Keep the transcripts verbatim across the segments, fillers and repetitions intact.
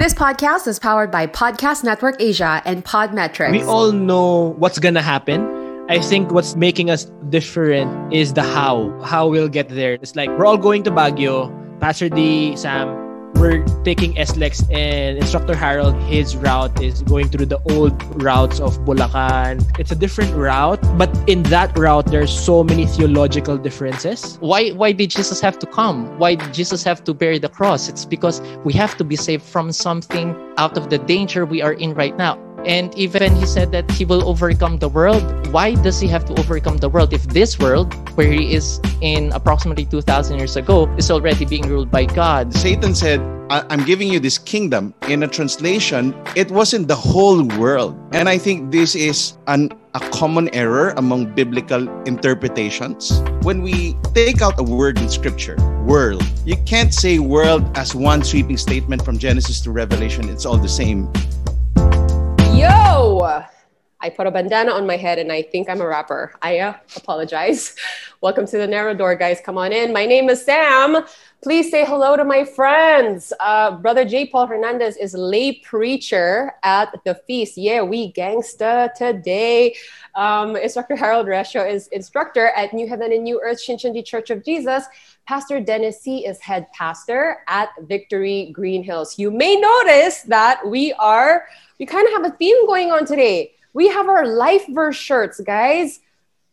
This podcast is powered by Podcast Network Asia and Podmetrics. We all know what's gonna happen. I think what's making us different is the how. How we'll get there. It's like we're all going to Baguio. Pastor D, Sam, we're taking S L E X, and Instructor Harold, his route is going through the old routes of Bulacan. It's a different route, but in that route, there's so many theological differences. Why why did Jesus have to come? Why did Jesus have to bear the cross? It's because we have to be saved from something out of the danger we are in right now. And even he said that he will overcome the world. Why does he have to overcome the world if this world, where he is in approximately two thousand years ago, is already being ruled by God? Satan said, I- I'm giving you this kingdom. In a translation, it wasn't the whole world. And I think this is an a common error among biblical interpretations. When we take out a word in scripture, world, you can't say world as one sweeping statement from Genesis to Revelation. It's all the same. Yo! I put a bandana on my head and I think I'm a rapper. I uh, apologize. Welcome to The Narrow Door, guys. Come on in. My name is Sam. Please say hello to my friends. Uh, Brother JPaul Hernandez is lay preacher at The Feast. Yeah, we gangsta today. Um, Instructor Harold Resho is instructor at New Heaven and New Earth Shinshindi Church of Jesus. Pastor Dennis is head pastor at Victory Green Hills. You may notice that we are, we kind of have a theme going on today. We have our life verse shirts, guys.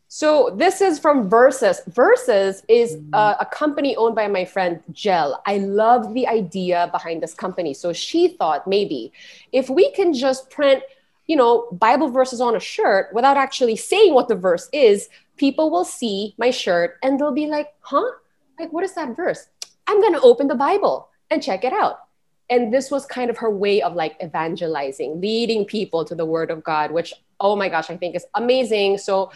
So this is from Versus. Versus is uh, a company owned by my friend, Jel. I love the idea behind this company. So she thought maybe if we can just print, you know, Bible verses on a shirt without actually saying what the verse is, people will see my shirt and they'll be like, huh? Like, what is that verse? I'm going to open the Bible and check it out. And this was kind of her way of like evangelizing, leading people to the Word of God, which, oh my gosh, I think is amazing. So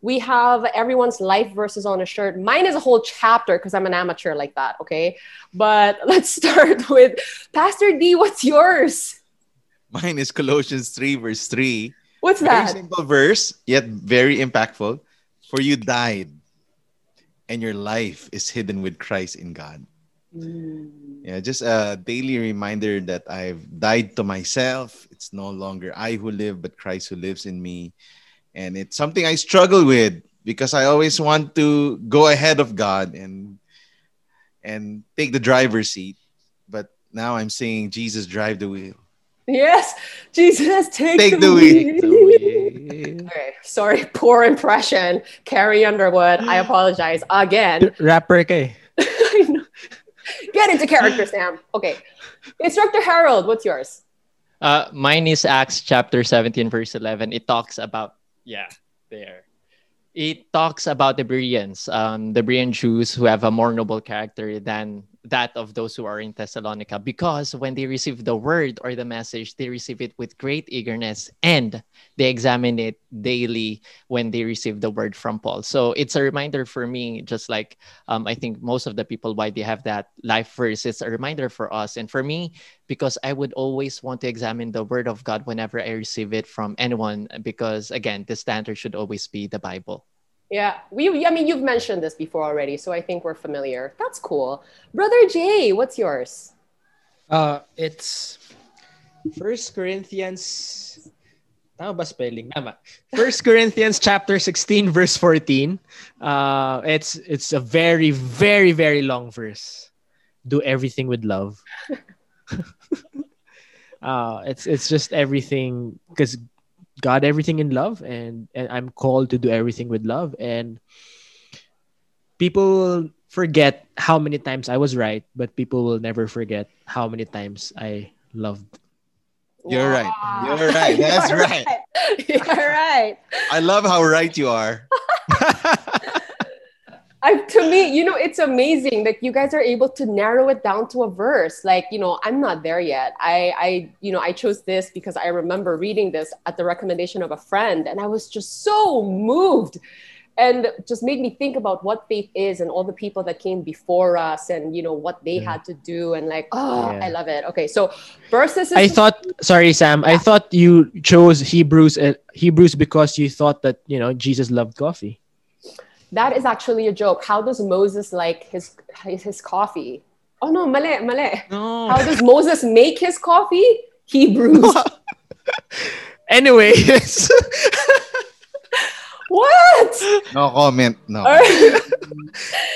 we have everyone's life verses on a shirt. Mine is a whole chapter because I'm an amateur like that, okay? But let's start with Pastor D, what's yours? Mine is Colossians three, verse three. What's that? Very simple verse, yet very impactful. For you died, and your life is hidden with Christ in God. Yeah, just a daily reminder that I've died to myself. It's no longer I who live, but Christ who lives in me. And it's something I struggle with because I always want to go ahead of God and and take the driver's seat. But now I'm saying, Jesus, drive the wheel. Yes, Jesus, take, take the, the wheel. wheel. Okay, sorry, poor impression. Carrie Underwood, I apologize again. Rapper, okay. I know. Get into character, Sam. Okay. Instructor Harold, what's yours? Uh, mine is Acts chapter seventeen, verse eleven. It talks about, yeah, there. It talks about the Bereans, um, the Berean Jews who have a more noble character than that of those who are in Thessalonica, because when they receive the word or the message, they receive it with great eagerness and they examine it daily when they receive the word from Paul. So it's a reminder for me, just like um, I think most of the people, why they have that life verse, it's a reminder for us. And for me, because I would always want to examine the word of God whenever I receive it from anyone, because again, the standard should always be the Bible. Yeah, we. I mean, you've mentioned this before already, so I think we're familiar. That's cool. Brother Jay, what's yours? Uh, it's First Corinthians. Tama ba spelling? Tama. First Corinthians chapter sixteen, verse fourteen. Uh, it's it's a very, very, very long verse. Do everything with love. uh, it's it's just everything because God, everything in love, and, and I'm called to do everything with love. And people forget how many times I was right, but people will never forget how many times I loved. You're wow. right. You're right. That's You're right. right. You're right. I love how right you are. I, to me, you know, it's amazing that you guys are able to narrow it down to a verse. Like, you know, I'm not there yet. I, I, you know, I chose this because I remember reading this at the recommendation of a friend, and I was just so moved, and just made me think about what faith is and all the people that came before us, and you know what they yeah. had to do, and like, oh, yeah. I love it. Okay, so verses. I thought, sorry, Sam. Yeah. I thought you chose Hebrews, uh, Hebrews, because you thought that you know Jesus loved coffee. That is actually a joke. How does Moses like his his, his coffee? Oh no, mali, mali. No. How does Moses make his coffee? He brews. Anyway, yes. What? No comment. No.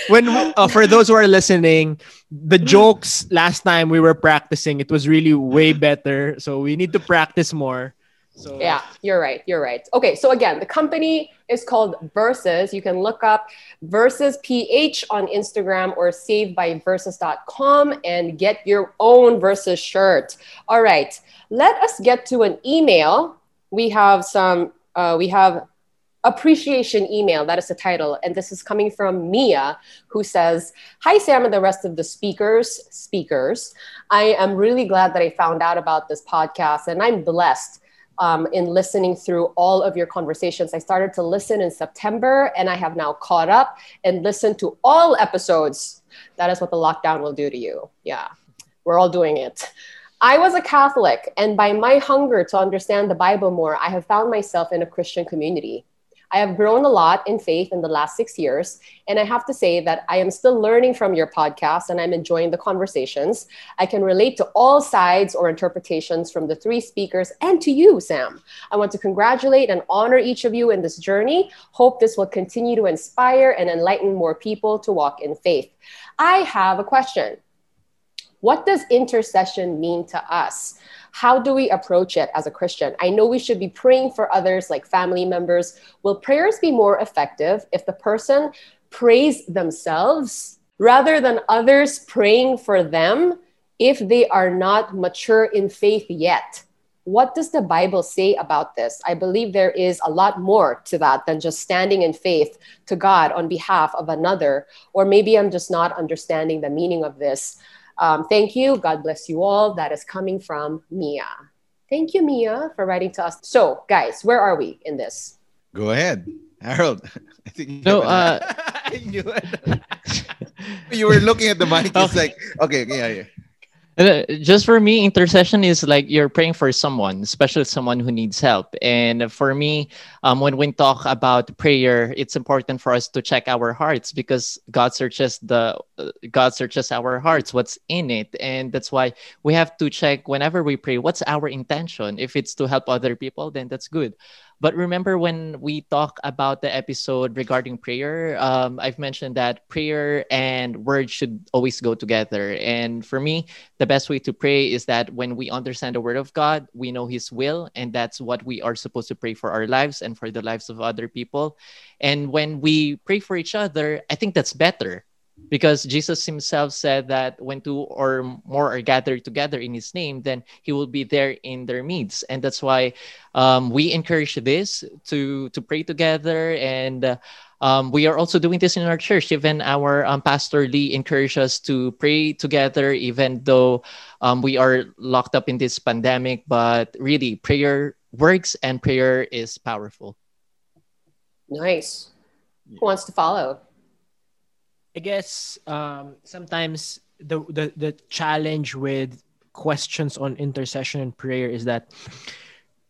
When uh, for those who are listening, the jokes last time we were practicing, it was really way better. So we need to practice more. So yeah, you're right. You're right. Okay, so again, the company is called Versus. You can look up Versus P H on Instagram or save by versus dot com and get your own Versus shirt. All right, let us get to an email. We have some. Uh, we have appreciation email. That is the title, and this is coming from Mia, who says, "Hi Sam and the rest of the speakers. Speakers, I am really glad that I found out about this podcast, and I'm blessed." Um, in listening through all of your conversations. I started to listen in September and I have now caught up and listened to all episodes. That is what the lockdown will do to you. Yeah, we're all doing it. I was a Catholic, and by my hunger to understand the Bible more, I have found myself in a Christian community. I have grown a lot in faith in the last six years, and I have to say that I am still learning from your podcast and I'm enjoying the conversations. I can relate to all sides or interpretations from the three speakers and to you, Sam. I want to congratulate and honor each of you in this journey. Hope this will continue to inspire and enlighten more people to walk in faith. I have a question. What does intercession mean to us? How do we approach it as a Christian? I know we should be praying for others like family members. Will prayers be more effective if the person prays themselves rather than others praying for them if they are not mature in faith yet? What does the Bible say about this? I believe there is a lot more to that than just standing in faith to God on behalf of another, or maybe I'm just not understanding the meaning of this. Um, thank you. God bless you all. That is coming from Mia. Thank you, Mia, for writing to us. So, guys, where are we in this? Go ahead, Harold. I think you no, uh, I knew it. You were looking at the mic. It's like, okay, yeah, yeah. Just for me, intercession is like you're praying for someone, especially someone who needs help. And for me, um, when we talk about prayer, it's important for us to check our hearts because God searches the God searches our hearts, what's in it. And that's why we have to check whenever we pray, what's our intention? If it's to help other people, then that's good. But remember when we talk about the episode regarding prayer, um, I've mentioned that prayer and word should always go together. And for me, the best way to pray is that when we understand the word of God, we know his will, and that's what we are supposed to pray for our lives and for the lives of other people. And when we pray for each other, I think that's better. Because Jesus himself said that when two or more are gathered together in his name, then he will be there in their midst. And that's why um, we encourage this to, to pray together. And uh, um, we are also doing this in our church. Even our um, Pastor Lee encouraged us to pray together, even though um, we are locked up in this pandemic. But really, prayer works and prayer is powerful. Nice. Yeah. Who wants to follow? I guess um, sometimes the, the the challenge with questions on intercession and prayer is that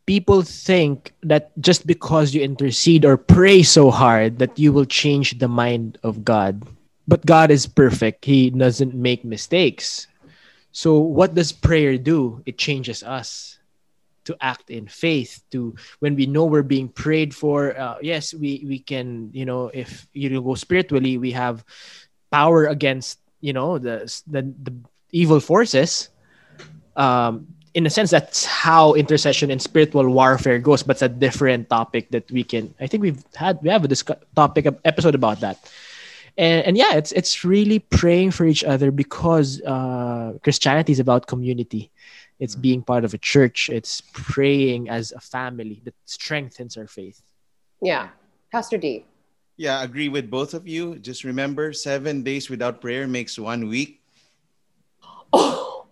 people think that just because you intercede or pray so hard that you will change the mind of God. But God is perfect. He doesn't make mistakes. So what does prayer do? It changes us to act in faith, to when we know we're being prayed for. Uh, yes, we, we can, you know, if you go spiritually, we have power against, you know, the the, the evil forces. Um, in a sense, that's how intercession and spiritual warfare goes, but it's a different topic that we can, I think we've had, we have a discuss, topic episode about that. And, and yeah, it's, it's really praying for each other because uh, Christianity is about community. It's being part of a church. It's praying as a family that strengthens our faith. Yeah. Pastor D. Yeah, I agree with both of you. Just remember, seven days without prayer makes one week. Oh.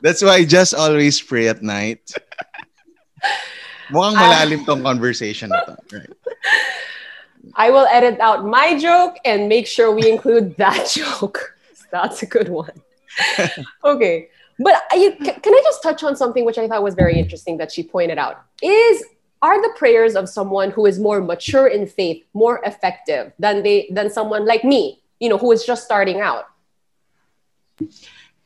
That's why I just always pray at night. Mukhang malalim tong conversation na to, right? I will edit out my joke and make sure we include that joke. That's a good one. Okay, but you, can, can I just touch on something which I thought was very interesting that she pointed out? Is are the prayers of someone who is more mature in faith more effective than they than someone like me? you know, who is just starting out?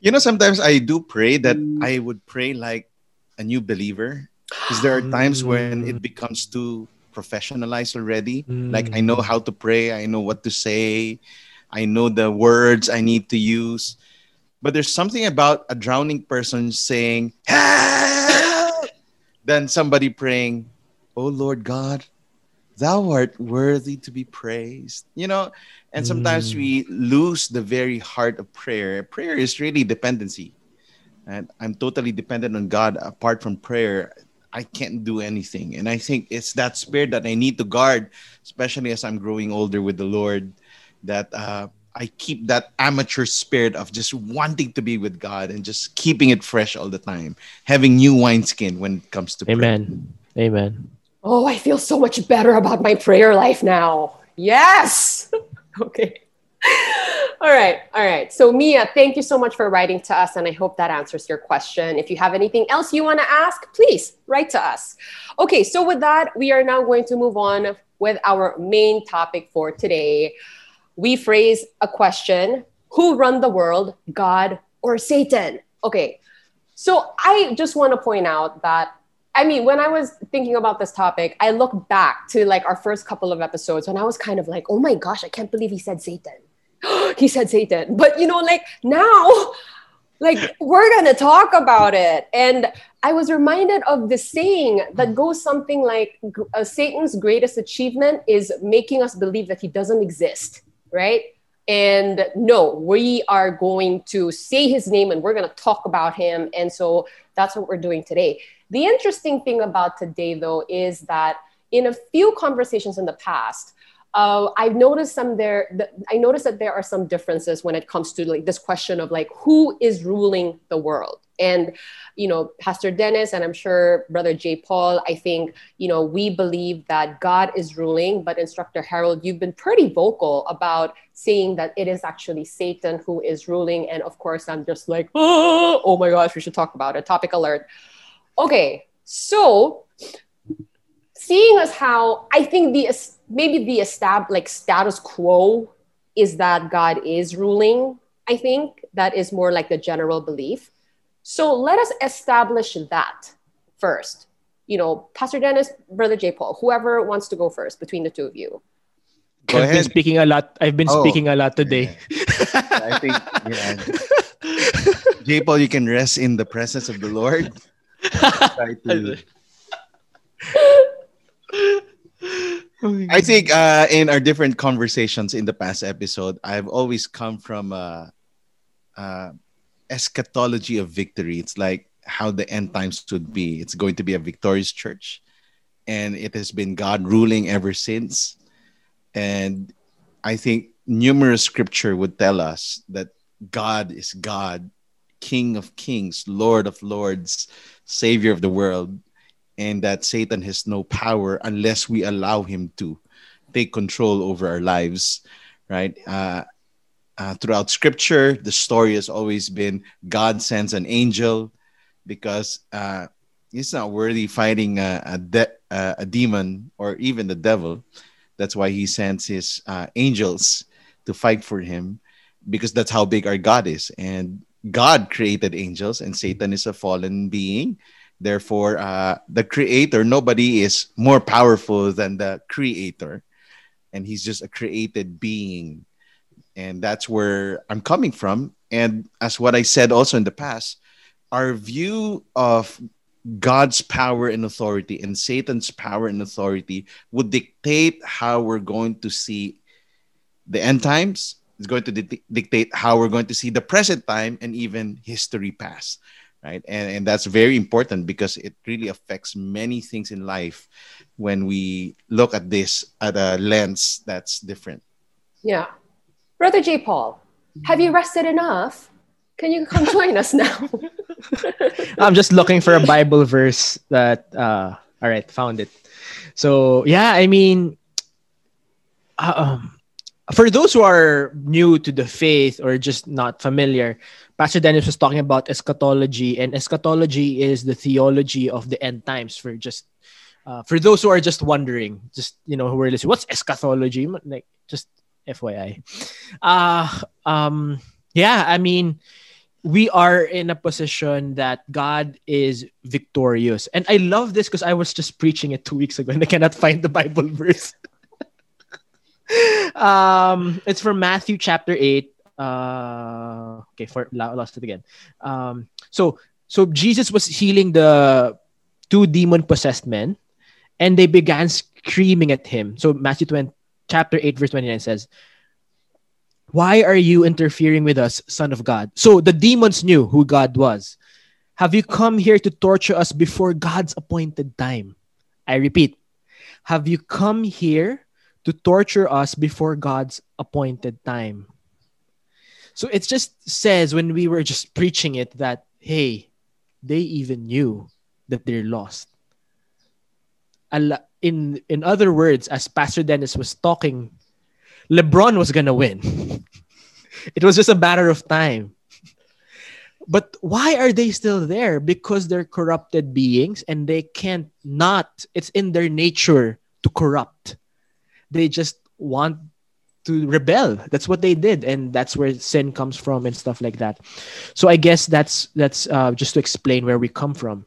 You know, sometimes I do pray that I would pray like a new believer, because there are times when it becomes too professionalized already. Mm. Like, I know how to pray. I know what to say. I know the words I need to use. But there's something about a drowning person saying, help! Then somebody praying, oh, Lord God, thou art worthy to be praised. You know, and sometimes mm. we lose the very heart of prayer. Prayer is really dependency. And I'm totally dependent on God. Apart from prayer, I can't do anything. And I think it's that spirit that I need to guard, especially as I'm growing older with the Lord, that uh, I keep that amateur spirit of just wanting to be with God and just keeping it fresh all the time, having new wineskin when it comes to Amen. Prayer. Amen. Oh, I feel so much better about my prayer life now. Yes. Okay. All right. All right. So Mia, thank you so much for writing to us. And I hope that answers your question. If you have anything else you want to ask, please write to us. Okay. So with that, we are now going to move on with our main topic for today. We phrase a question, who run the world, God or Satan? Okay. So I just want to point out that, I mean, when I was thinking about this topic, I look back to like our first couple of episodes when I was kind of like, oh my gosh, I can't believe he said Satan. He said Satan. But, you know, like now, like we're going to talk about it. And I was reminded of this saying that goes something like, uh, Satan's greatest achievement is making us believe that he doesn't exist, right? And no, we are going to say his name and we're going to talk about him. And so that's what we're doing today. The interesting thing about today, though, is that in a few conversations in the past, Uh, I've noticed some there. Th- I noticed that there are some differences when it comes to like this question of like who is ruling the world. And you know, Pastor Dennis and I'm sure Brother JPaul, I think you know we believe that God is ruling. But Instructor Harold, you've been pretty vocal about saying that it is actually Satan who is ruling. And of course, I'm just like, oh, oh my gosh, we should talk about it. Topic alert. Okay, so. Seeing as how I think the maybe the estab, like status quo is that God is ruling, I think that is more like the general belief. So let us establish that first. You know, Pastor Dennis, Brother JPaul, whoever wants to go first between the two of you. Go ahead. I've been speaking a lot. I've been oh, speaking a lot today. Yeah. I think yeah. JPaul, you can rest in the presence of the Lord. Try to... I think uh, in our different conversations in the past episode, I've always come from a, a eschatology of victory. It's like how the end times would be. It's going to be a victorious church. And it has been God ruling ever since. And I think numerous scripture would tell us that God is God, King of kings, Lord of lords, Savior of the world. And that Satan has no power unless we allow him to take control over our lives, right? Uh, uh, throughout Scripture, the story has always been God sends an angel because uh, he's not worthy fighting a, a, de- uh, a demon or even the devil. That's why he sends his uh, angels to fight for him because that's how big our God is. And God created angels and Satan is a fallen being. Therefore, uh, the creator, nobody is more powerful than the creator. And he's just a created being. And that's where I'm coming from. And as what I said also in the past, our view of God's power and authority and Satan's power and authority would dictate how we're going to see the end times. It's going to di- dictate how we're going to see the present time and even history past. Right. And, and that's very important because it really affects many things in life when we look at this at a lens that's different. Yeah. Brother JPaul, have you rested enough? Can you come join us now? I'm just looking for a Bible verse that, uh, all right, found it. So, yeah, I mean, uh, um, for those who are new to the faith or just not familiar, Pastor Dennis was talking about eschatology, and eschatology is the theology of the end times. For just uh, for those who are just wondering, just you know who are listening, what's eschatology? Like, just F Y I. Uh, um, yeah, I mean, we are in a position that God is victorious. And I love this because I was just preaching it two weeks ago and I cannot find the Bible verse. um, it's from Matthew chapter eight. Uh, okay, for, lost it again. Um, so, so Jesus was healing the two demon-possessed men and they began screaming at him. So Matthew twenty, chapter eight, verse twenty-nine says, "Why are you interfering with us, Son of God?" So the demons knew who God was. "Have you come here to torture us before God's appointed time?" I repeat, have you come here to torture us before God's appointed time? So it just says when we were just preaching it that, hey, they even knew that they're lost. In, in other words, as Pastor Dennis was talking, LeBron was going to win. It was just a matter of time. But why are they still there? Because they're corrupted beings and they can't not. It's in their nature to corrupt. They just want to rebel. That's what they did. And that's where sin comes from and stuff like that. So I guess that's that's uh, just to explain where we come from.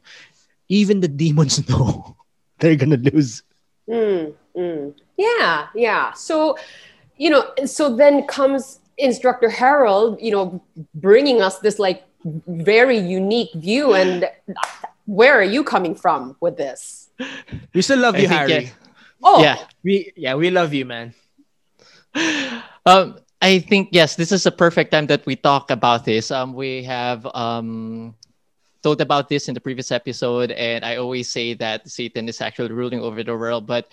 Even the demons know they're going to lose. Mm, mm. Yeah, yeah. So, you know, so then comes Instructor Harold, you know, bringing us this like very unique view. And where are you coming from with this? We still love I you, Harry. Yeah. Oh, yeah, we yeah we love you, man. Um, I think yes, this is a perfect time that we talk about this. Um, we have um. thought about this in the previous episode, and I always say that Satan is actually ruling over the world. But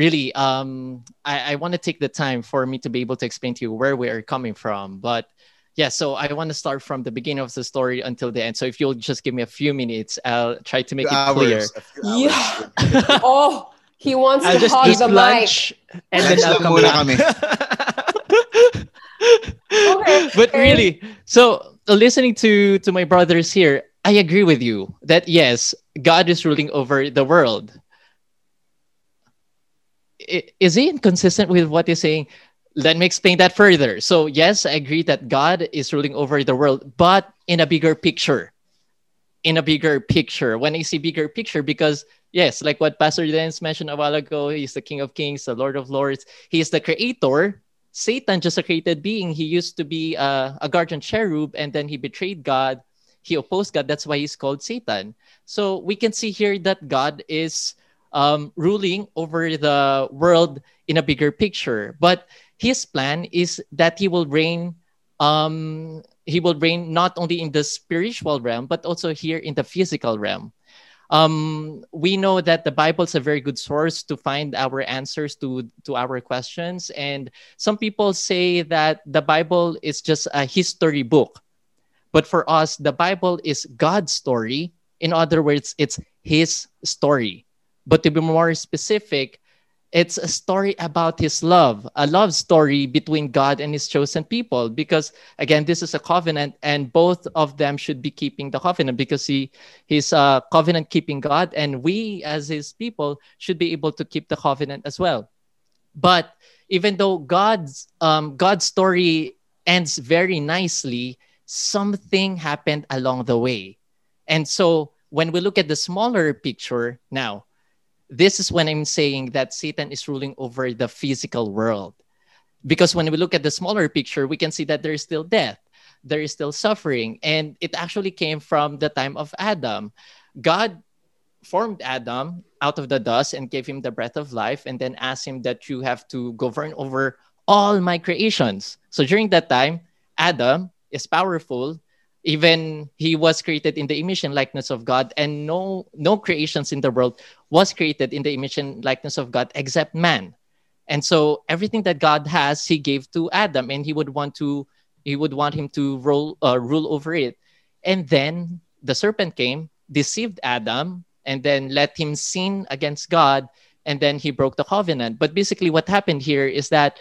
really, um, I, I want to take the time for me to be able to explain to you where we are coming from. But yeah, so I want to start from the beginning of the story until the end. So if you'll just give me a few minutes, I'll try to make it hours, clear. Yeah. Oh, he wants I'll to just hog the lunch, mic. And then I'll come back. Okay. But really, so listening to to my brothers here, I agree with you that, yes, God is ruling over the world. I, is he inconsistent with what he's saying? Let me explain that further. So, yes, I agree that God is ruling over the world, but in a bigger picture. In a bigger picture. When I say bigger picture, because, yes, like what Pastor Dennis mentioned a while ago, he's the King of Kings, the Lord of Lords. He is the creator. Satan, just a created being. He used to be uh, a guardian cherub, and then he betrayed God. He opposed God. That's why he's called Satan. So we can see here that God is um, ruling over the world in a bigger picture. But his plan is that he will reign. Um, he will reign not only in the spiritual realm, but also here in the physical realm. Um, we know that the Bible is a very good source to find our answers to, to our questions. And some people say that the Bible is just a history book. But for us, the Bible is God's story. In other words, it's his story. But to be more specific, it's a story about his love, a love story between God and his chosen people. Because again, this is a covenant and both of them should be keeping the covenant because he, he's a covenant-keeping God and we as his people should be able to keep the covenant as well. But even though God's, um, God's story ends very nicely, something happened along the way. And so when we look at the smaller picture now, this is when I'm saying that Satan is ruling over the physical world. Because when we look at the smaller picture, we can see that there is still death. There is still suffering. And it actually came from the time of Adam. God formed Adam out of the dust and gave him the breath of life and then asked him that you have to govern over all my creations. So during that time, Adam is powerful. Even he was created in the image and likeness of God, and no no creations in the world was created in the image and likeness of God except man. And so everything that God has, he gave to Adam, and he would want to he would want him to rule uh, rule over it. And then the serpent came, deceived Adam, and then let him sin against God, and then he broke the covenant. But basically what happened here is that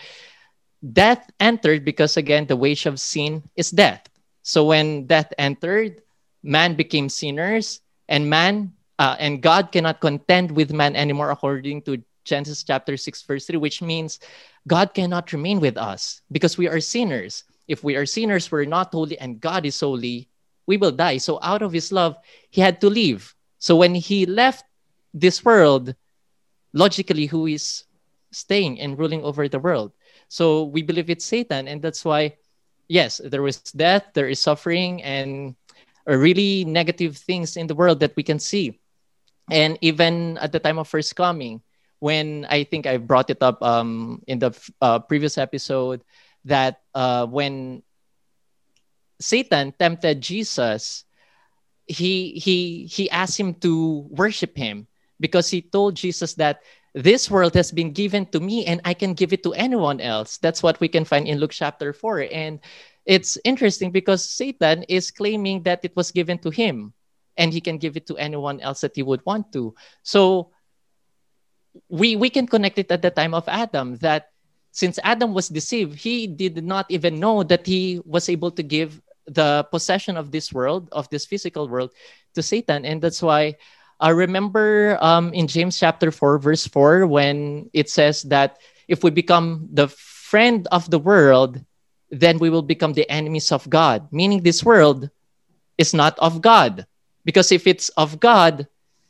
death entered because, again, the wage of sin is death. So when death entered, man became sinners, and man uh, and God cannot contend with man anymore according to Genesis chapter six, verse three, which means God cannot remain with us because we are sinners. If we are sinners, we're not holy, and God is holy, we will die. So out of his love, he had to leave. So when he left this world, logically, who is staying and ruling over the world? So we believe it's Satan. And that's why, yes, there is death, there is suffering, and really negative things in the world that we can see. And even at the time of first coming, when I think I brought it up um, in the uh, previous episode, that uh, when Satan tempted Jesus, he he he asked him to worship him, because he told Jesus that this world has been given to me and I can give it to anyone else. That's what we can find in Luke chapter four. And it's interesting because Satan is claiming that it was given to him and he can give it to anyone else that he would want to. So we we can connect it at the time of Adam, that since Adam was deceived, he did not even know that he was able to give the possession of this world, of this physical world, to Satan. And that's why I remember um, in James chapter four, verse four, when it says that if we become the friend of the world, then we will become the enemies of God. Meaning this world is not of God. Because if it's of God,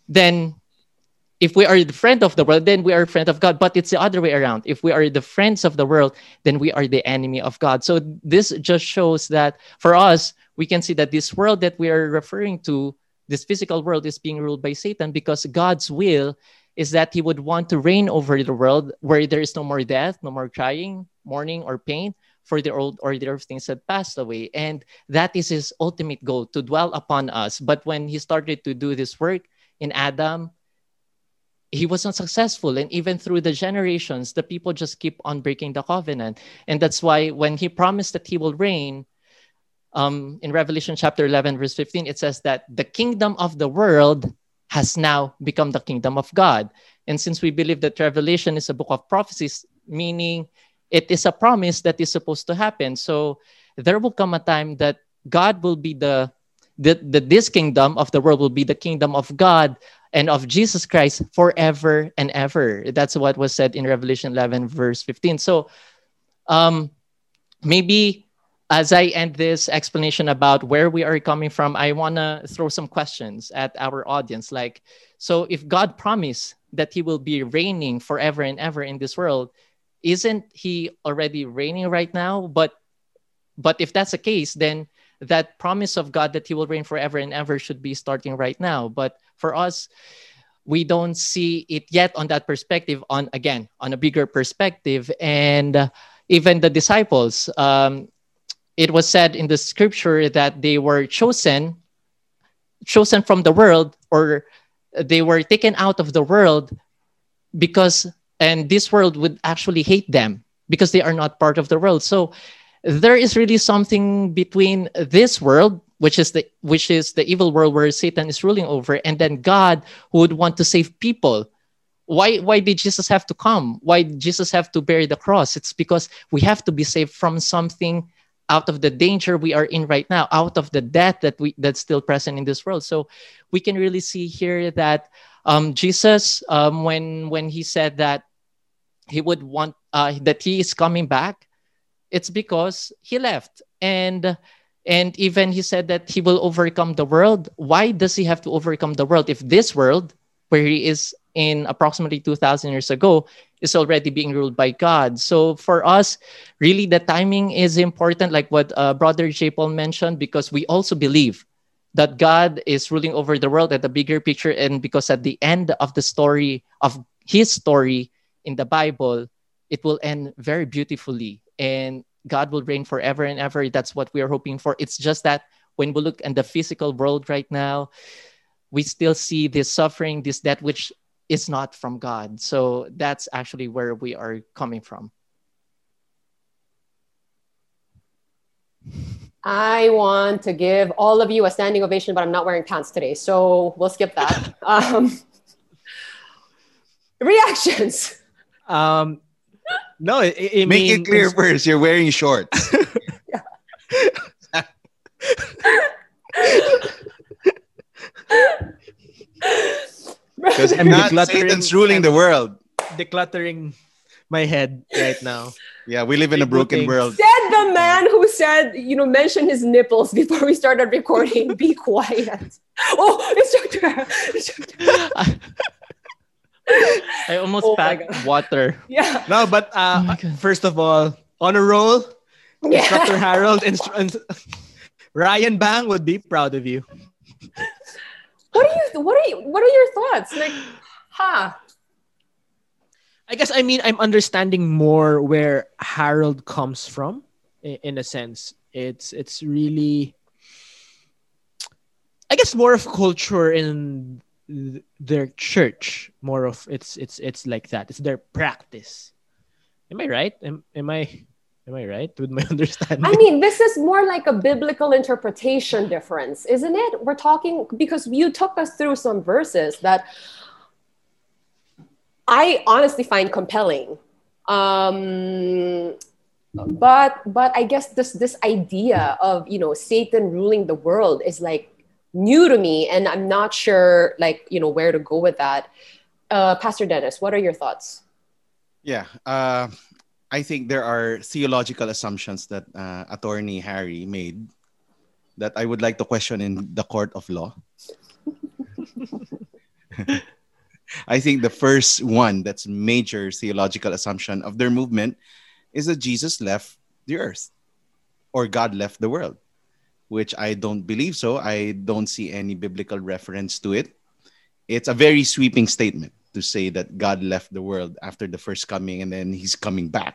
then if we are the friend of the world, then we are a friend of God. But it's the other way around. If we are the friends of the world, then we are the enemy of God. So this just shows that for us, we can see that this world that we are referring to, this physical world, is being ruled by Satan, because God's will is that he would want to reign over the world where there is no more death, no more crying, mourning, or pain, for the old order of things that passed away. And that is his ultimate goal, to dwell upon us. But when he started to do this work in Adam, he was not successful. And even through the generations, the people just keep on breaking the covenant. And that's why when he promised that he will reign, um, in Revelation chapter eleven, verse fifteen, it says that the kingdom of the world has now become the kingdom of God. And since we believe that Revelation is a book of prophecies, meaning it is a promise that is supposed to happen. So there will come a time that God will be the, the, the this kingdom of the world will be the kingdom of God and of Jesus Christ forever and ever. That's what was said in Revelation eleven, verse fifteen. So um, maybe as I end this explanation about where we are coming from, I want to throw some questions at our audience. Like, so if God promised that he will be reigning forever and ever in this world, isn't he already reigning right now? But but if that's the case, then that promise of God that he will reign forever and ever should be starting right now. But for us, we don't see it yet on that perspective, on, again, on a bigger perspective. And uh, even the disciples, um, it was said in the scripture that they were chosen, chosen from the world, or they were taken out of the world because, and this world would actually hate them because they are not part of the world. So there is really something between this world, which is the which is the evil world where Satan is ruling over, and then God, who would want to save people. Why, why did Jesus have to come? Why did Jesus have to bear the cross? It's because we have to be saved from something, out of the danger we are in right now, out of the death that we that's still present in this world. So we can really see here that um, Jesus, um, when when he said that he would want uh, that he is coming back, it's because he left. And and even he said that he will overcome the world. Why does he have to overcome the world if this world, where he is in approximately two thousand years ago, is already being ruled by God? So for us, really, the timing is important, like what uh, Brother JPaul mentioned, because we also believe that God is ruling over the world at the bigger picture, and because at the end of the story, of his story in the Bible, it will end very beautifully. And God will reign forever and ever. That's what we are hoping for. It's just that when we look at the physical world right now, we still see this suffering, this death, which is not from God. So that's actually where we are coming from. I want to give all of you a standing ovation, but I'm not wearing pants today, so we'll skip that. um, reactions. Um, no, it, it make mean, it clear first. You're wearing shorts. Because I'm not Satan's ruling the world. decluttering my head right now. Yeah, we live in a broken world. Said the man who said, you know, mention his nipples before we started recording. Be quiet. Oh, instructor. instructor. I almost oh packed water. Yeah. No, but uh, oh first of all, on a roll, yeah. Instructor Harold and instru- Ryan Bang would be proud of you. What are you? What are you? What are your thoughts? Like, huh? I guess I mean I'm understanding more where Harold comes from. In a sense, it's it's really, I guess, more of culture in their church. More of it's it's it's like that. It's their practice. Am I right? Am am I? Am I right with my understanding? I mean, this is more like a biblical interpretation difference, isn't it? We're talking because you took us through some verses that I honestly find compelling. Um, but but I guess this this idea of, you know, Satan ruling the world is like new to me, and I'm not sure, like, you know, where to go with that. Uh, Pastor Dennis, what are your thoughts? Yeah. Uh... I think there are theological assumptions that uh, Attorney Harry made that I would like to question in the court of law. I think the first one that's major theological assumption of their movement is that Jesus left the earth or God left the world, which I don't believe so. I don't see any biblical reference to it. It's a very sweeping statement to say that God left the world after the first coming and then he's coming back,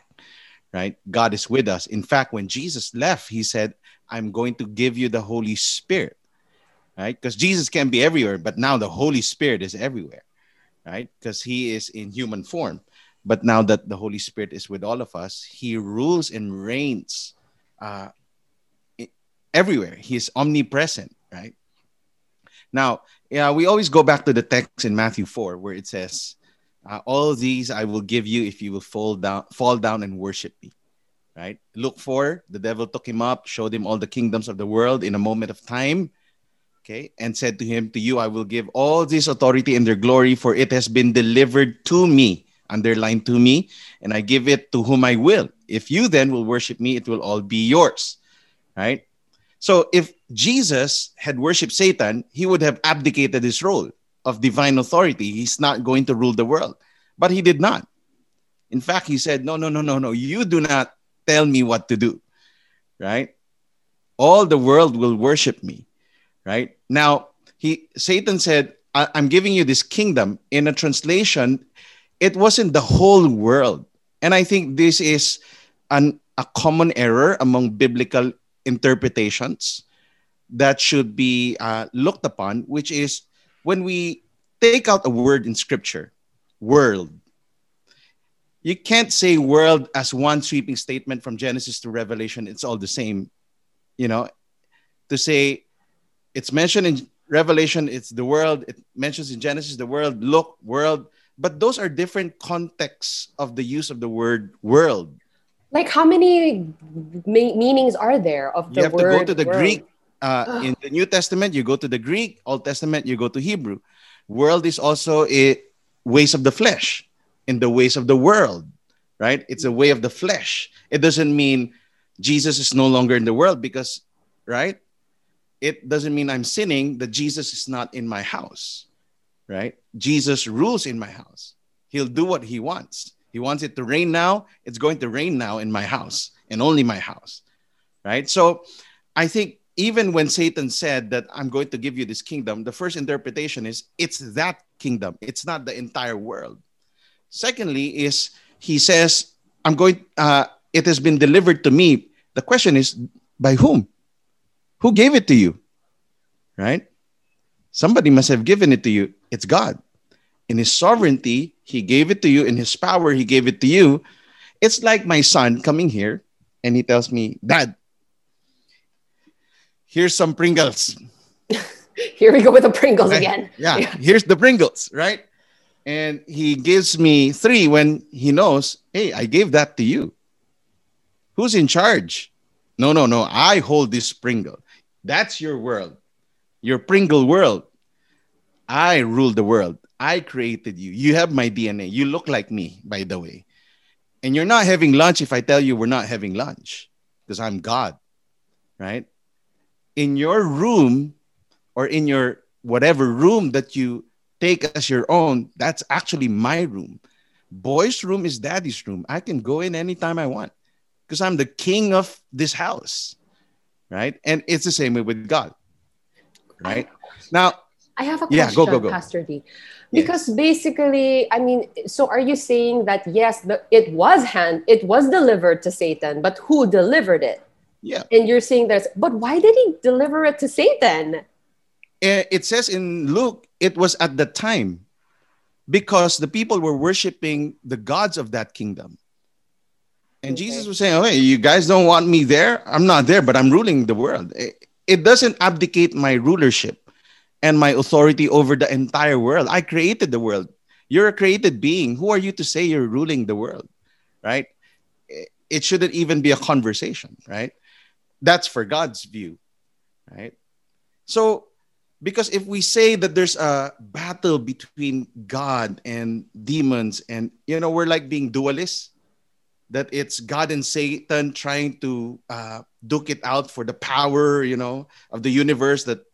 right? God is with us. In fact, when Jesus left, he said, I'm going to give you the Holy Spirit, right? Because Jesus can be everywhere, but now the Holy Spirit is everywhere, right? Because he is in human form. But now that the Holy Spirit is with all of us, he rules and reigns uh, everywhere. He is omnipresent, right? Now, yeah, we always go back to the text in Matthew four where it says, uh, all these I will give you if you will fall down, fall down and worship me, right? Luke four, the devil took him up, showed him all the kingdoms of the world in a moment of time, okay? And said to him, to you I will give all this authority and their glory, for it has been delivered to me, underline to me, and I give it to whom I will. If you then will worship me, it will all be yours, right? So if Jesus had worshipped Satan, he would have abdicated his role of divine authority. He's not going to rule the world. But he did not. In fact, he said, no, no, no, no, no. You do not tell me what to do, right? All the world will worship me, right? Now, he Satan said, I- I'm giving you this kingdom. In a translation, it wasn't the whole world. And I think this is an, a common error among biblical interpretations that should be uh, looked upon, which is when we take out a word in scripture, world, you can't say world as one sweeping statement from Genesis to Revelation. It's all the same, you know, to say it's mentioned in Revelation, it's the world. It mentions in Genesis, the world, look, world. But those are different contexts of the use of the word world. Like, how many ma- meanings are there of the word? You have word, to go to the word. Greek. Uh, in the New Testament, you go to the Greek. Old Testament, you go to Hebrew. World is also a ways of the flesh, in the ways of the world, right? It's a way of the flesh. It doesn't mean Jesus is no longer in the world because, right? It doesn't mean I'm sinning that Jesus is not in my house, right? Jesus rules in my house. He'll do what he wants. He wants it to rain now. It's going to rain now in my house and only my house, right? So I think even when Satan said that I'm going to give you this kingdom, the first interpretation is it's that kingdom. It's not the entire world. Secondly is he says, I'm going, uh, it has been delivered to me. The question is by whom? Who gave it to you, right? Somebody must have given it to you. It's God. In his sovereignty, he gave it to you. In his power, he gave it to you. It's like my son coming here and he tells me, Dad, here's some Pringles. Here we go with the Pringles right? again. Yeah, yeah, here's the Pringles, right? And he gives me three when he knows, hey, I gave that to you. Who's in charge? No, no, no. I hold this Pringle. That's your world, your Pringle world. I rule the world. I created you. You have my D N A. You look like me, by the way. And you're not having lunch if I tell you we're not having lunch, because I'm God, right? In your room or in your whatever room that you take as your own, that's actually my room. Boy's room is daddy's room. I can go in anytime I want because I'm the king of this house, right? And it's the same way with God, right? Now, I have a question, yeah, go, go, go. Pastor D. Because yes. basically, I mean, so are you saying that, yes, the, it was hand, it was delivered to Satan, but who delivered it? Yeah. And you're saying this, but why did he deliver it to Satan? It says in Luke, it was at the time because the people were worshiping the gods of that kingdom. And okay. Jesus was saying, oh, hey, you guys don't want me there? I'm not there, but I'm ruling the world. It doesn't abdicate my rulership and my authority over the entire world. I created the world. You're a created being. Who are you to say you're ruling the world, right? It shouldn't even be a conversation, right? That's for God's view, right? So, because if we say that there's a battle between God and demons and, you know, we're like being dualists, that it's God and Satan trying to uh, duke it out for the power, you know, of the universe, that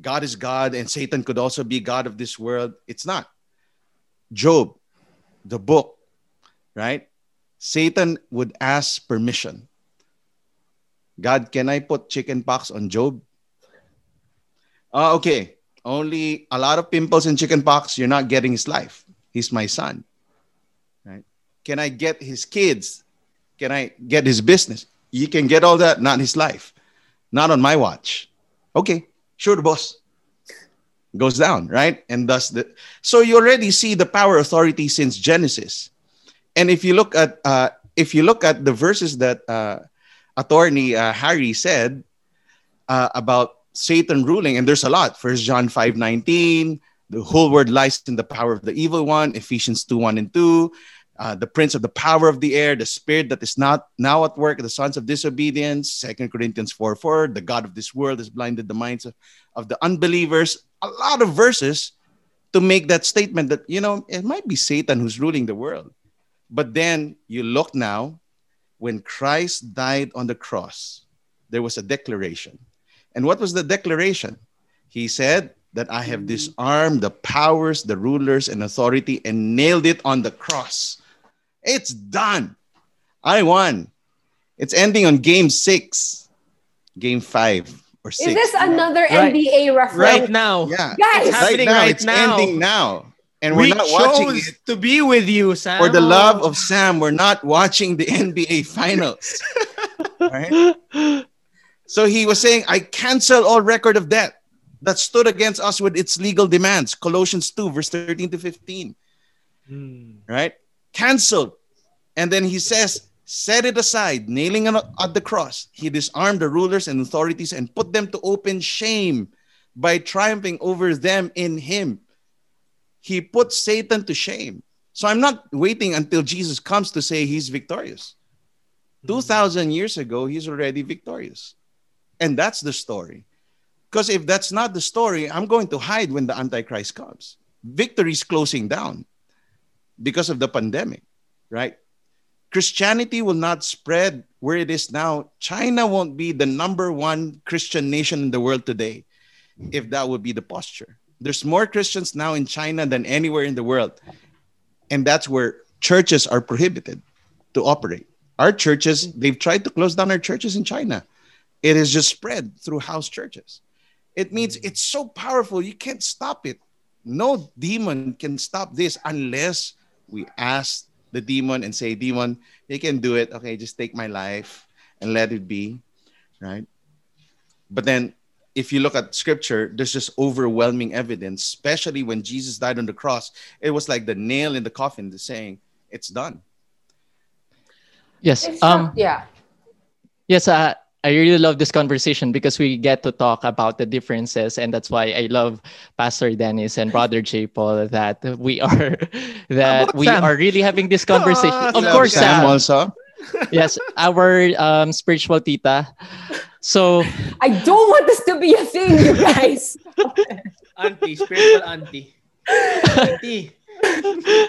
God is God and Satan could also be God of this world. It's not. Job, the book, right? Satan would ask permission. God, can I put chicken pox on Job? Uh, okay, only a lot of pimples and chicken pox. You're not getting his life. He's my son. Right? Can I get his kids? Can I get his business? You can get all that, not his life. Not on my watch. Okay, sure, boss. Goes down, right? And thus the so you already see the power authority since Genesis. And if you look at uh, if you look at the verses that uh, attorney uh, Harry said uh, about Satan ruling, and there's a lot. First John five nineteen, the whole world lies in the power of the evil one. Ephesians two one and two, uh, the prince of the power of the air, the spirit that is not now at work, the sons of disobedience. Second Corinthians four four, the God of this world has blinded the minds of, of the unbelievers. A lot of verses to make that statement that, you know, it might be Satan who's ruling the world. But then you look now, when Christ died on the cross, there was a declaration. And what was the declaration? He said that I have disarmed the powers, the rulers, and authority and nailed it on the cross. It's done. I won. It's ending on game six, game five or six. Is this another right. N B A reference? Right now. Yeah. Guys. It's happening right now. Right it's now. ending now. And we're we not watching it to be with you, Sam. For the love of Sam, we're not watching the N B A finals. Right? So he was saying, I cancel all record of debt that stood against us with its legal demands. Colossians two, verse thirteen to fifteen. Hmm. Right? Canceled. And then he says, set it aside, nailing at the cross. He disarmed the rulers and authorities and put them to open shame by triumphing over them in him. He put Satan to shame. So I'm not waiting until Jesus comes to say he's victorious. two thousand years ago, he's already victorious. And that's the story. Because if that's not the story, I'm going to hide when the Antichrist comes. Victory's closing down because of the pandemic, right? Christianity will not spread where it is now. China won't be the number one Christian nation in the world today if that would be the posture. There's more Christians now in China than anywhere in the world. And that's where churches are prohibited to operate. Our churches, they've tried to close down our churches in China. It is just spread through house churches. It means it's so powerful, you can't stop it. No demon can stop this unless we ask the demon and say, demon, you can do it. Okay, just take my life and let it be, right? But then, if you look at scripture, there's just overwhelming evidence, especially when Jesus died on the cross. It was like the nail in the coffin that's saying, it's done. Yes. It's um, not, yeah. Yes, uh, I really love this conversation because we get to talk about the differences. And that's why I love Pastor Dennis and Brother JPaul, that we are that we Sam? are really having this conversation. Oh, of course, Sam, Sam also. Yes, our um, spiritual tita. So I don't want this to be a thing, you guys. Auntie, spiritual auntie. Auntie.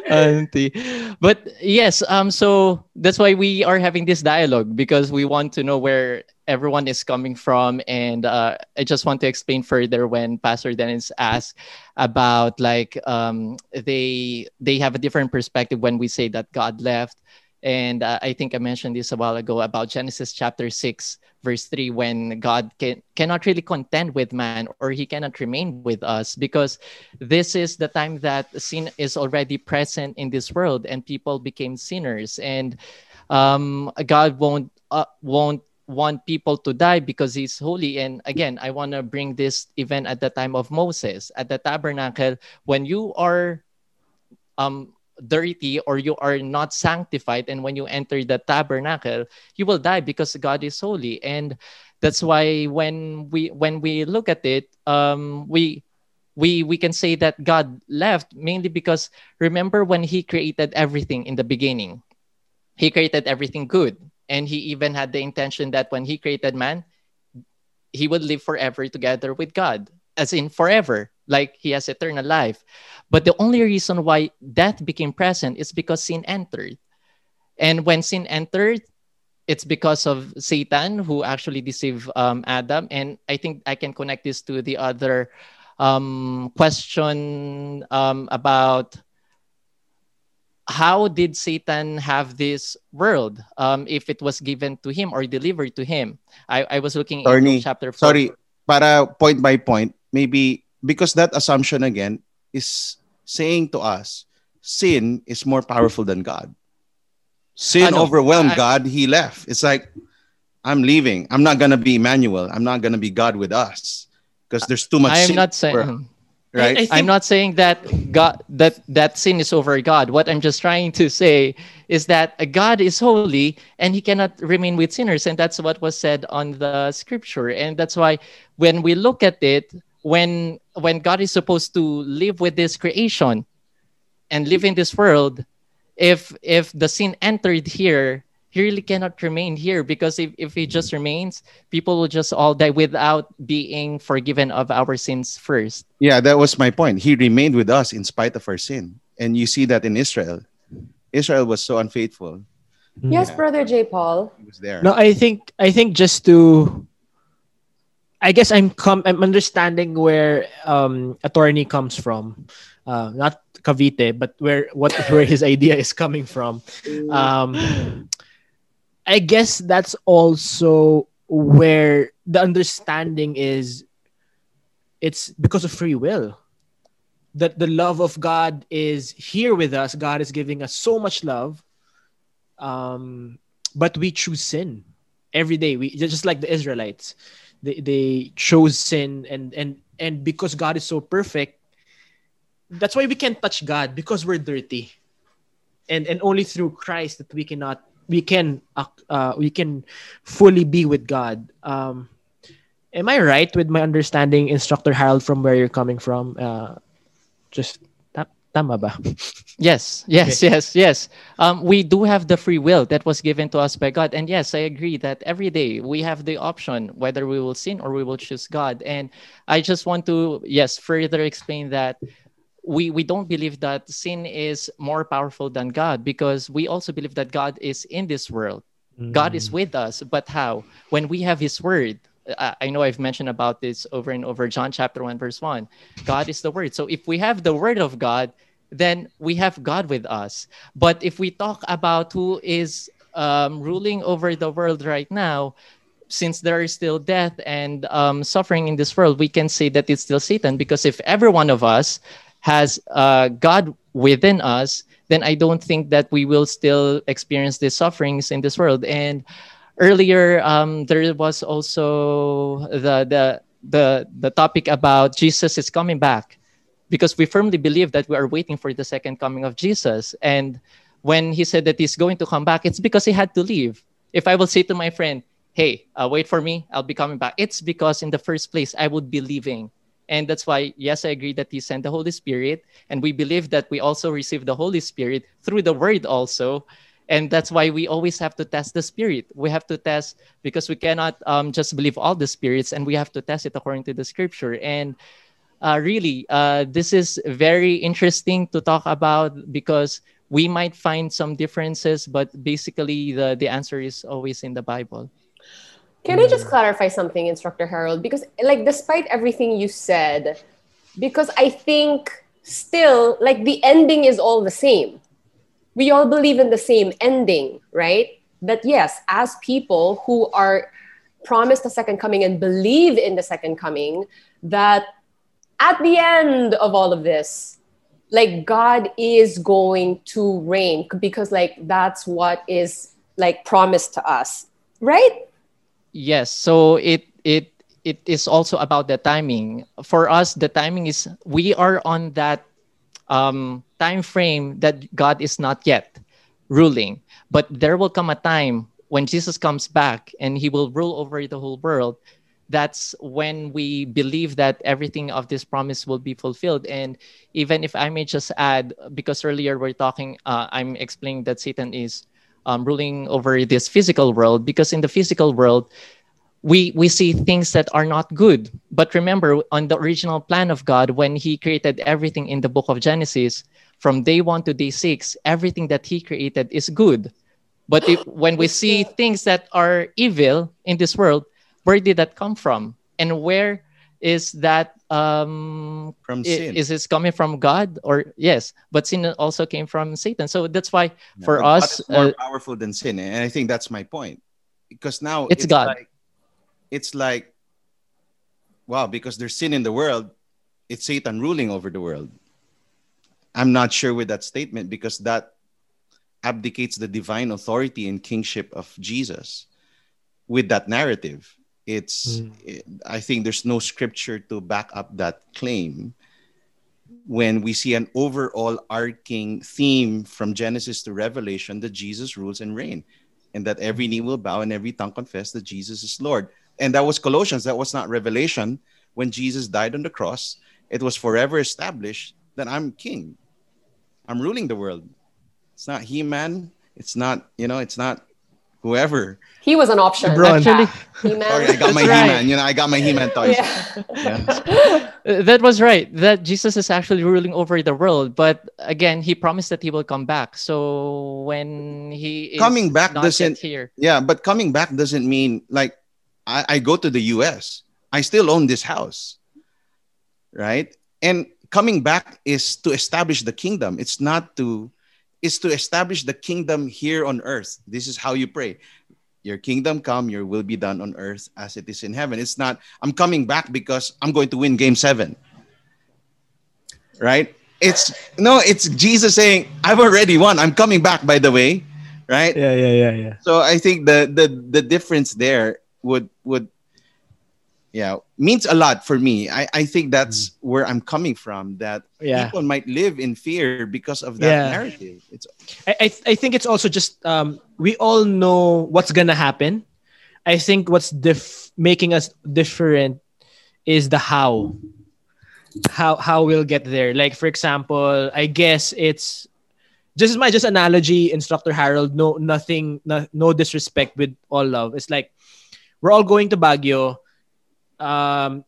Auntie. But yes, um, so that's why we are having this dialogue, because we want to know where everyone is coming from. And uh, I just want to explain further when Pastor Dennis asked about, like, um, they they have a different perspective when we say that God left. And uh, I think I mentioned this a while ago about Genesis chapter six, verse three, when God can, cannot really contend with man, or he cannot remain with us, because this is the time that sin is already present in this world and people became sinners. And um, God won't uh, won't want people to die because he's holy. And again, I want to bring this even at the time of Moses, at the tabernacle, when you are... um. dirty, or you are not sanctified, and when you enter the tabernacle you will die because God is holy. And that's why when we when we look at it, um we we we can say that God left, mainly because, remember, when he created everything in the beginning, he created everything good, and he even had the intention that when he created man, he would live forever together with God, as in forever, like he has eternal life. But the only reason why death became present is because sin entered. And when sin entered, it's because of Satan, who actually deceived um, Adam. And I think I can connect this to the other um, question um, about how did Satan have this world um, if it was given to him or delivered to him. I, I was looking at chapter four. Sorry, para point by point, maybe... Because that assumption, again, is saying to us, sin is more powerful than God. Sin uh, no, overwhelmed I, God. He left. It's like, I'm leaving. I'm not going to be Emmanuel. I'm not going to be God with us, because there's too much I'm sin. Not say- for, right? I, I think- I'm not saying that God that, that sin is over God. What I'm just trying to say is that God is holy and he cannot remain with sinners. And that's what was said on the scripture. And that's why when we look at it, When when God is supposed to live with this creation and live in this world, if if the sin entered here, he really cannot remain here, because if, if he just remains, people will just all die without being forgiven of our sins first. Yeah, that was my point. He remained with us in spite of our sin. And you see that in Israel. Israel was so unfaithful. Yes, yeah. Brother JPaul. He was there. No, I think I think just to... I guess I'm com- I'm understanding where um, attorney comes from, uh, not Cavite, but where what where his idea is coming from. Um, I guess that's also where the understanding is. It's because of free will that the love of God is here with us. God is giving us so much love, um, but we choose sin every day. We just like the Israelites. They they chose sin, and, and and because God is so perfect, that's why we can't touch God, because we're dirty, and and only through Christ that we cannot we can uh we can fully be with God. Um, am I right with my understanding, Instructor Harold, from where you're coming from? Uh, just tama ba? Yes, yes, okay. yes, yes. Um, we do have the free will that was given to us by God. And yes, I agree that every day we have the option whether we will sin or we will choose God. And I just want to, yes, further explain that we, we don't believe that sin is more powerful than God, because we also believe that God is in this world. Mm. God is with us, but how? When we have his word. I know I've mentioned about this over and over, John chapter one, verse one. God is the word. So if we have the word of God, then we have God with us. But if we talk about who is um, ruling over the world right now, since there is still death and um, suffering in this world, we can say that it's still Satan. Because if every one of us has uh, God within us, then I don't think that we will still experience the sufferings in this world. And earlier, um, there was also the, the the the topic about Jesus is coming back, because we firmly believe that we are waiting for the second coming of Jesus. And when he said that he's going to come back, it's because he had to leave. If I will say to my friend, hey, uh, wait for me, I'll be coming back, it's because in the first place, I would be leaving. And that's why, yes, I agree that he sent the Holy Spirit. And we believe that we also receive the Holy Spirit through the word also. And that's why we always have to test the spirit. We have to test, because we cannot um, just believe all the spirits, and we have to test it according to the scripture. And uh, really, uh, this is very interesting to talk about because we might find some differences, but basically the, the answer is always in the Bible. Can I just clarify something, Instructor Harold? Because like, despite everything you said, because I think still, like the ending is all the same. We all believe in the same ending, right? That yes, as people who are promised the second coming and believe in the second coming, that at the end of all of this, like God is going to reign because like that's what is like promised to us, right? Yes. So it it it is also about the timing. For us, the timing is we are on that um, time frame that God is not yet ruling. But there will come a time when Jesus comes back and he will rule over the whole world. That's when we believe that everything of this promise will be fulfilled. And even if I may just add, because earlier we're talking, uh, I'm explaining that Satan is um, ruling over this physical world, because in the physical world, we, we see things that are not good. But remember, on the original plan of God, when he created everything in the book of Genesis, from day one to day six, everything that he created is good. But if, when we see things that are evil in this world, where did that come from? And where is that? Um, from is, sin. Is this coming from God? Or yes, but sin also came from Satan. So that's why for no, us... God is more uh, powerful than sin. And I think that's my point. Because now it's, it's God. Like, it's like, wow, because there's sin in the world, it's Satan ruling over the world. I'm not sure with that statement because that abdicates the divine authority and kingship of Jesus with that narrative. It's, mm. it, I think there's no scripture to back up that claim when we see an overall arcing theme from Genesis to Revelation that Jesus rules and reigns and that every knee will bow and every tongue confess that Jesus is Lord. And that was Colossians. That was not Revelation. When Jesus died on the cross, it was forever established that I'm king. I'm ruling the world. It's not he, man. It's not, you know, it's not whoever. He was an option. Actually, He-Man. Sorry, I got my right. He-Man. You know, I got my He-Man toys. Yeah. Yeah. That was right. That Jesus is actually ruling over the world. But again, he promised that he will come back. So when he is coming back not doesn't here. Yeah, but coming back doesn't mean like I, I go to the U S. I still own this house. Right? And coming back is to establish the kingdom. It's not to... is to establish the kingdom here on earth. This is how you pray. Your kingdom come, your will be done on earth as it is in heaven. It's not, I'm coming back because I'm going to win game seven. Right? It's, no, it's Jesus saying, I've already won. I'm coming back, by the way. Right? Yeah, yeah, yeah, yeah. So I think the the, the difference there would, would, yeah, means a lot for me. I, I think that's mm-hmm. where I'm coming from, that yeah. people might live in fear because of that yeah. narrative. It's I I, th- I think it's also just um, we all know what's going to happen. I think what's dif- making us different is the how. How how we'll get there. Like, for example, I guess it's just my just analogy, Instructor Harold, no nothing, no, no disrespect with all love. It's like we're all going to Baguio. Um,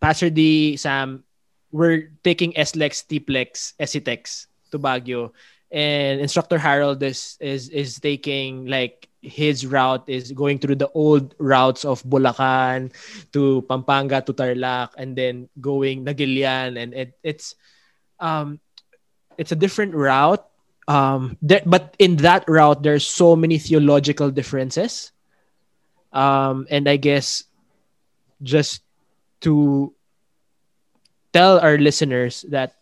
Pastor D, Sam, we're taking S L E X, T P L E X, S I T E X to Baguio, and Instructor Harold is is is taking like his route is going through the old routes of Bulacan to Pampanga to Tarlac, and then going Nagilian, and it it's um it's a different route. Um, there, but in that route there's so many theological differences. Um, and I guess. Just to tell our listeners that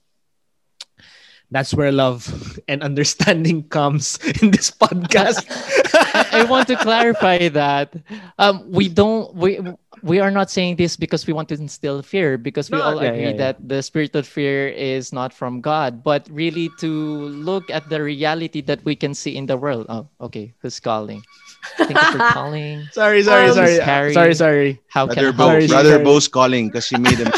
that's where love and understanding comes in this podcast. I, I want to clarify that um, we don't we we are not saying this because we want to instill fear, because we no, all yeah, agree yeah, yeah. that the spirit of fear is not from God, but really to look at the reality that we can see in the world. Oh, okay, who's calling? Thank you for calling. Sorry, sorry, um, sorry. Harry. Sorry, sorry. How Brother can Bo, sorry, Brother sorry. Bo's calling because she made him.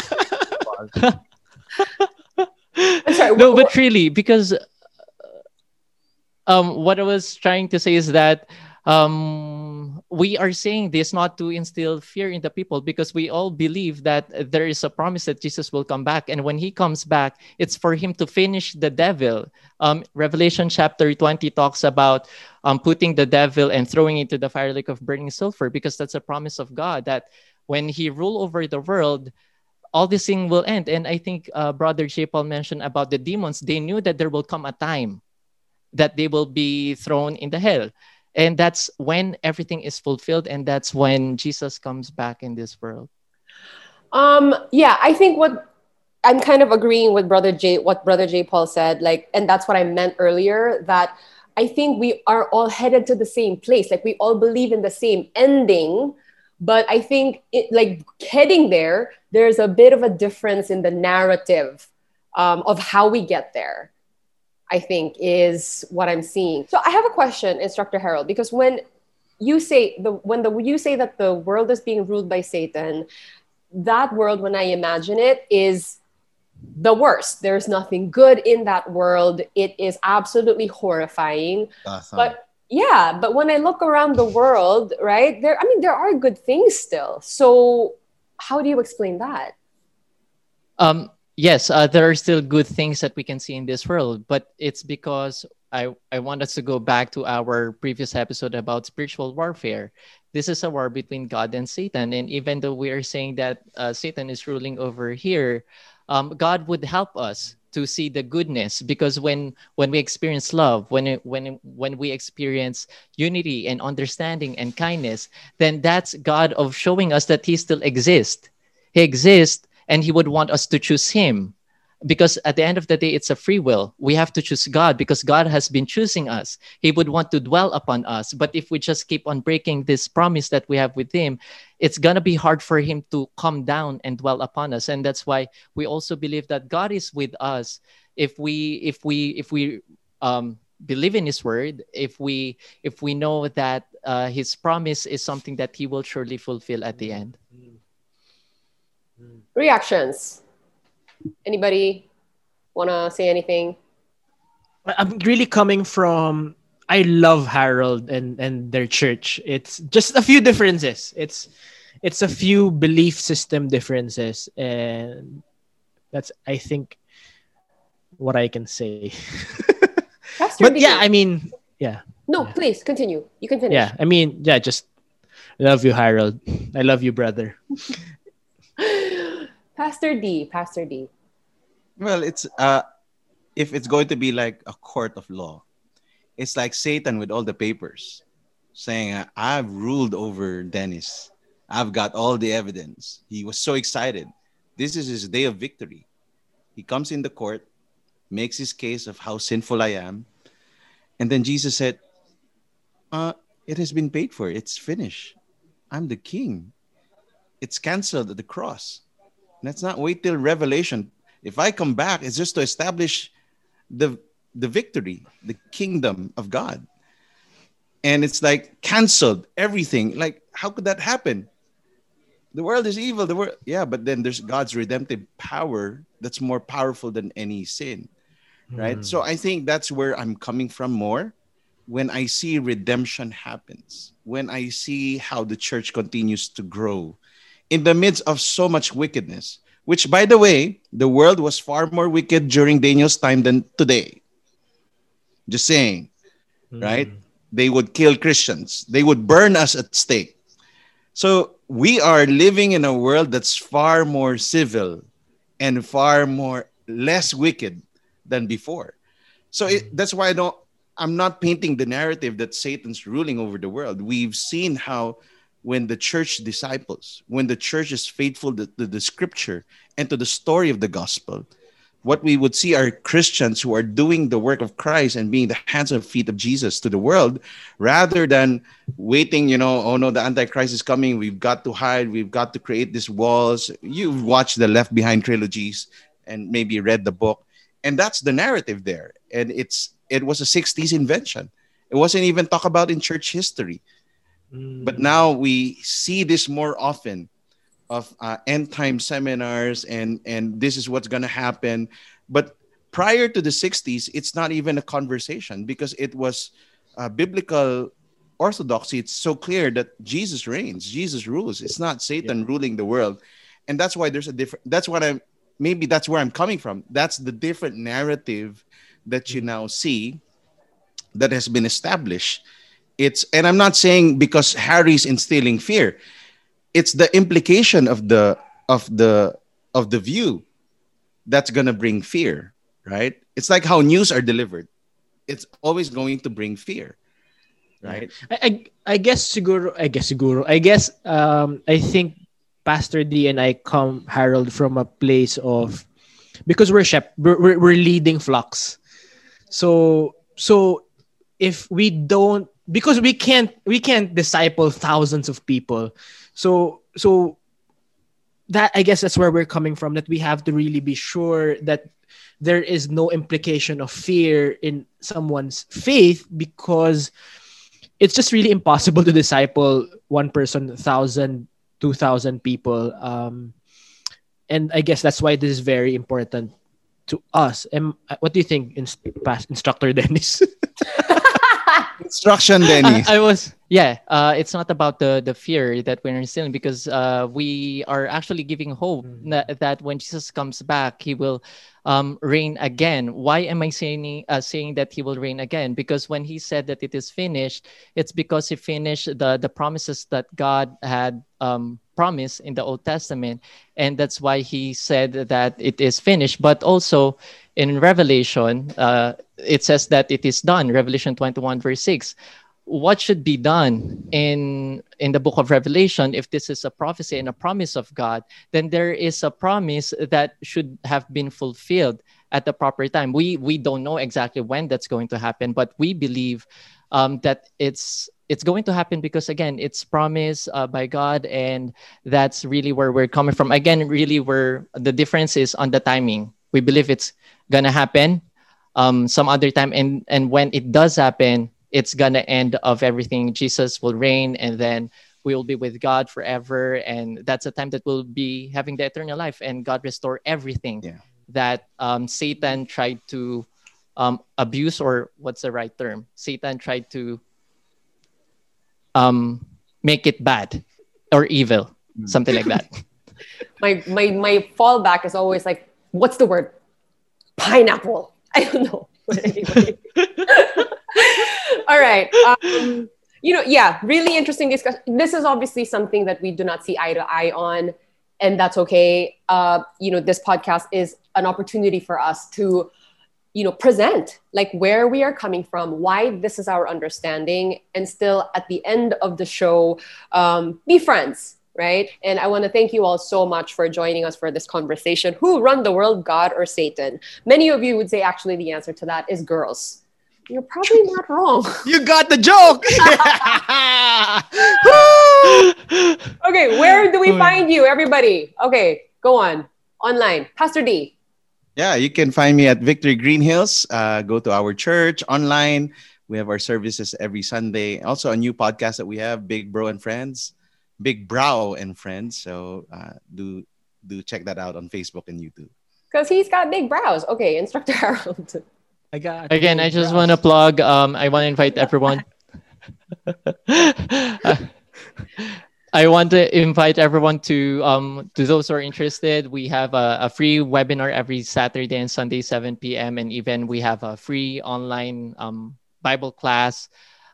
No, but really, because um, what I was trying to say is that um, um, we are saying this not to instill fear in the people, because we all believe that there is a promise that Jesus will come back. And when he comes back, it's for him to finish the devil. Um, Revelation chapter twenty talks about um, putting the devil and throwing into the fire lake of burning sulfur, because that's a promise of God that when he rule over the world, all this thing will end. And I think uh, Brother JPaul mentioned about the demons. They knew that there will come a time that they will be thrown in the hell. And that's when everything is fulfilled. And that's when Jesus comes back in this world. Um, yeah, I think what I'm kind of agreeing with Brother J, what Brother JPaul said, like, and that's what I meant earlier, that I think we are all headed to the same place. Like, we all believe in the same ending. But I think, it, like, heading there, there's a bit of a difference in the narrative um, of how we get there, I think, is what I'm seeing. So I have a question, Instructor Harold, because when you say the when the you say that the world is being ruled by Satan, that world, when I imagine it, is the worst. There's nothing good in that world. It is absolutely horrifying. Awesome. But yeah, but when I look around the world, right, there, I mean, there are good things still. So how do you explain that? Um, yes, uh, there are still good things that we can see in this world, but it's because I, I want us to go back to our previous episode about spiritual warfare. This is a war between God and Satan. And even though we are saying that uh, Satan is ruling over here, um, God would help us to see the goodness, because when when we experience love, when when when we experience unity and understanding and kindness, then that's God of showing us that he still exists. He exists, and he would want us to choose him, because at the end of the day, it's a free will. We have to choose God because God has been choosing us. He would want to dwell upon us. But if we just keep on breaking this promise that we have with him, it's going to be hard for him to come down and dwell upon us. And that's why we also believe that God is with us. If we, if we, if we um, believe in his word, if we, if we know that uh, his promise is something that he will surely fulfill at the end. Reactions. Anybody want to say anything? I'm really coming from, I love Harold and, and their church. It's just a few differences. It's it's a few belief system differences. And that's, I think, what I can say. That's but yeah, I mean, yeah. No, yeah. Please continue. You can finish. Yeah, I mean, yeah, just love you, Harold. I love you, brother. Pastor D, Pastor D. Well, it's uh, if it's going to be like a court of law, it's like Satan with all the papers saying, uh, I've ruled over Dennis. I've got all the evidence. He was so excited. This is his day of victory. He comes in the court, makes his case of how sinful I am. And then Jesus said, uh, it has been paid for. It's finished. I'm the king. It's canceled at the cross. Let's not wait till Revelation. If I come back, it's just to establish the the victory, the kingdom of God. And it's like canceled everything. Like, how could that happen? The world is evil. The world, yeah, but then there's God's redemptive power that's more powerful than any sin, right? Mm. So I think that's where I'm coming from more. When I see redemption happens, when I see how the church continues to grow, in the midst of so much wickedness, which, by the way, the world was far more wicked during Daniel's time than today. Just saying, mm. right? They would kill Christians. They would burn us at stake. So we are living in a world that's far more civil and far more less wicked than before. So it, that's why I don't, I'm not painting the narrative that Satan's ruling over the world. We've seen how when the church disciples, when the church is faithful to, to the scripture and to the story of the gospel, what we would see are Christians who are doing the work of Christ and being the hands and feet of Jesus to the world, rather than waiting, you know, oh no, the Antichrist is coming. We've got to hide. We've got to create these walls. You've watched the Left Behind trilogies and maybe read the book. And that's the narrative there. And it's it was a sixties invention. It wasn't even talked about in church history. But now we see this more often of uh, end time seminars and, and this is what's going to happen. But prior to the sixties, it's not even a conversation because it was uh, biblical orthodoxy, it's so clear that Jesus reigns, Jesus rules. It's not Satan yeah. ruling the world. And that's why there's a different, that's what I'm, maybe that's where I'm coming from. That's the different narrative that you now see that has been established. It's, and I'm not saying because Harry's instilling fear, it's the implication of the, of the, of the view that's going to bring fear, right? It's like how news are delivered. It's always going to bring fear. Right. I, I I guess siguro I guess siguro I guess um I think Pastor D and I come, Harold, from a place of, because we're shep we're we're leading flocks. So so if we don't, because we can't we can't disciple thousands of people. So so that, I guess that's where we're coming from, that we have to really be sure that there is no implication of fear in someone's faith, because it's just really impossible to disciple one person, thousand, two thousand people. Um, and I guess that's why this is very important to us. And um, what do you think, Inst- Instructor Dennis? Instruction Dennis. I, I was, yeah, uh, it's not about the, the fear that we're instilling, because uh, we are actually giving hope mm. that, that when Jesus comes back, he will um, reign again. Why am I saying uh, saying that he will reign again? Because when he said that it is finished, it's because he finished the, the promises that God had um, promised in the Old Testament. And that's why he said that it is finished. But also in Revelation, uh, it says that it is done. Revelation twenty-one, verse six. What should be done in in the book of Revelation, if this is a prophecy and a promise of God, then there is a promise that should have been fulfilled at the proper time. We we don't know exactly when that's going to happen, but we believe um, that it's it's going to happen, because again, it's promised uh, by God, and that's really where we're coming from. Again, really where the difference is on the timing. We believe it's gonna happen um, some other time, and and when it does happen, it's going to end of everything. Jesus will reign, and then we will be with God forever. And that's a time that we'll be having the eternal life, and God restore everything yeah. that um, Satan tried to um, abuse, or what's the right term? Satan tried to um, make it bad or evil, mm. something like that. my, my, my fallback is always like, what's the word? Pineapple. I don't know. But anyway. All right. Um, you know, yeah, really interesting discussion. This is obviously something that we do not see eye to eye on, and that's okay. Uh, you know, this podcast is an opportunity for us to, you know, present like where we are coming from, why this is our understanding, and still at the end of the show, um, be friends. Right? And I want to thank you all so much for joining us for this conversation. Who run the world, God or Satan? Many of you would say actually the answer to that is girls. You're probably not wrong. You got the joke! Okay, where do we find you, everybody? Okay, go on. Online. Pastor D. Yeah, you can find me at Victory Green Hills. Uh, go to our church online. We have our services every Sunday. Also, a new podcast that we have, Big Bro and Friends. Big Brow and Friends. So uh, do do check that out on Facebook and YouTube. Because he's got big brows. Okay, Instructor Harold. I got Again, I just want to plug. Um, I want to invite everyone. uh, I want to invite everyone to, um, to those who are interested. We have a, a free webinar every Saturday and Sunday, seven p.m. And even we have a free online um, Bible class.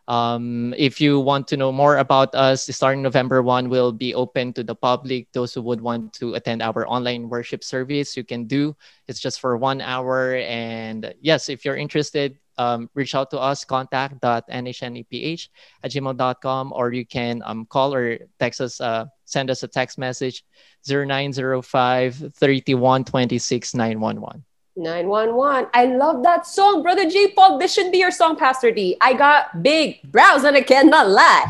Um, if you want to know more about us, starting November first, we'll be open to the public. Those who would want to attend our online worship service, you can do. It's just for one hour. And yes, if you're interested, um, reach out to us, contact.nhneph at gmail dot com, or you can um, call or text us, uh, send us a text message, zero nine zero five, three one two six, nine one one. nine one one. I love that song, Brother JPaul. This should be your song, Pastor D. I got big brows and I cannot lie.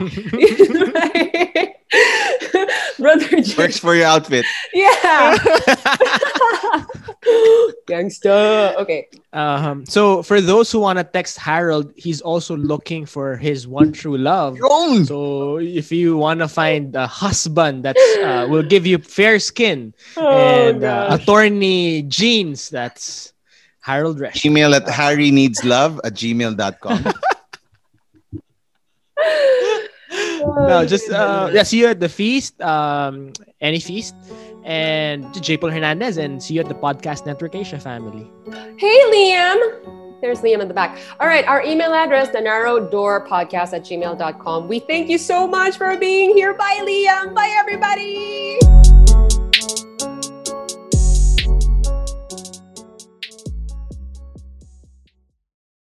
Brother J. Works for your outfit. Yeah. Gangsta. Okay. Um, so for those who want to text Harold, he's also looking for his one true love. Yo! So if you want to find a husband that uh, will give you fair skin oh, and uh, attorney jeans, that's Harold Resch. Email at harryneedslove at gmail dot com. No, just uh, yeah, see you at the feast, um, any feast, and JPaul Hernandez, and see you at the Podcast Network Asia family. Hey, Liam. There's Liam in the back. All right, our email address, the narrow door podcast at gmail dot com. We thank you so much for being here. Bye, Liam. Bye, everybody.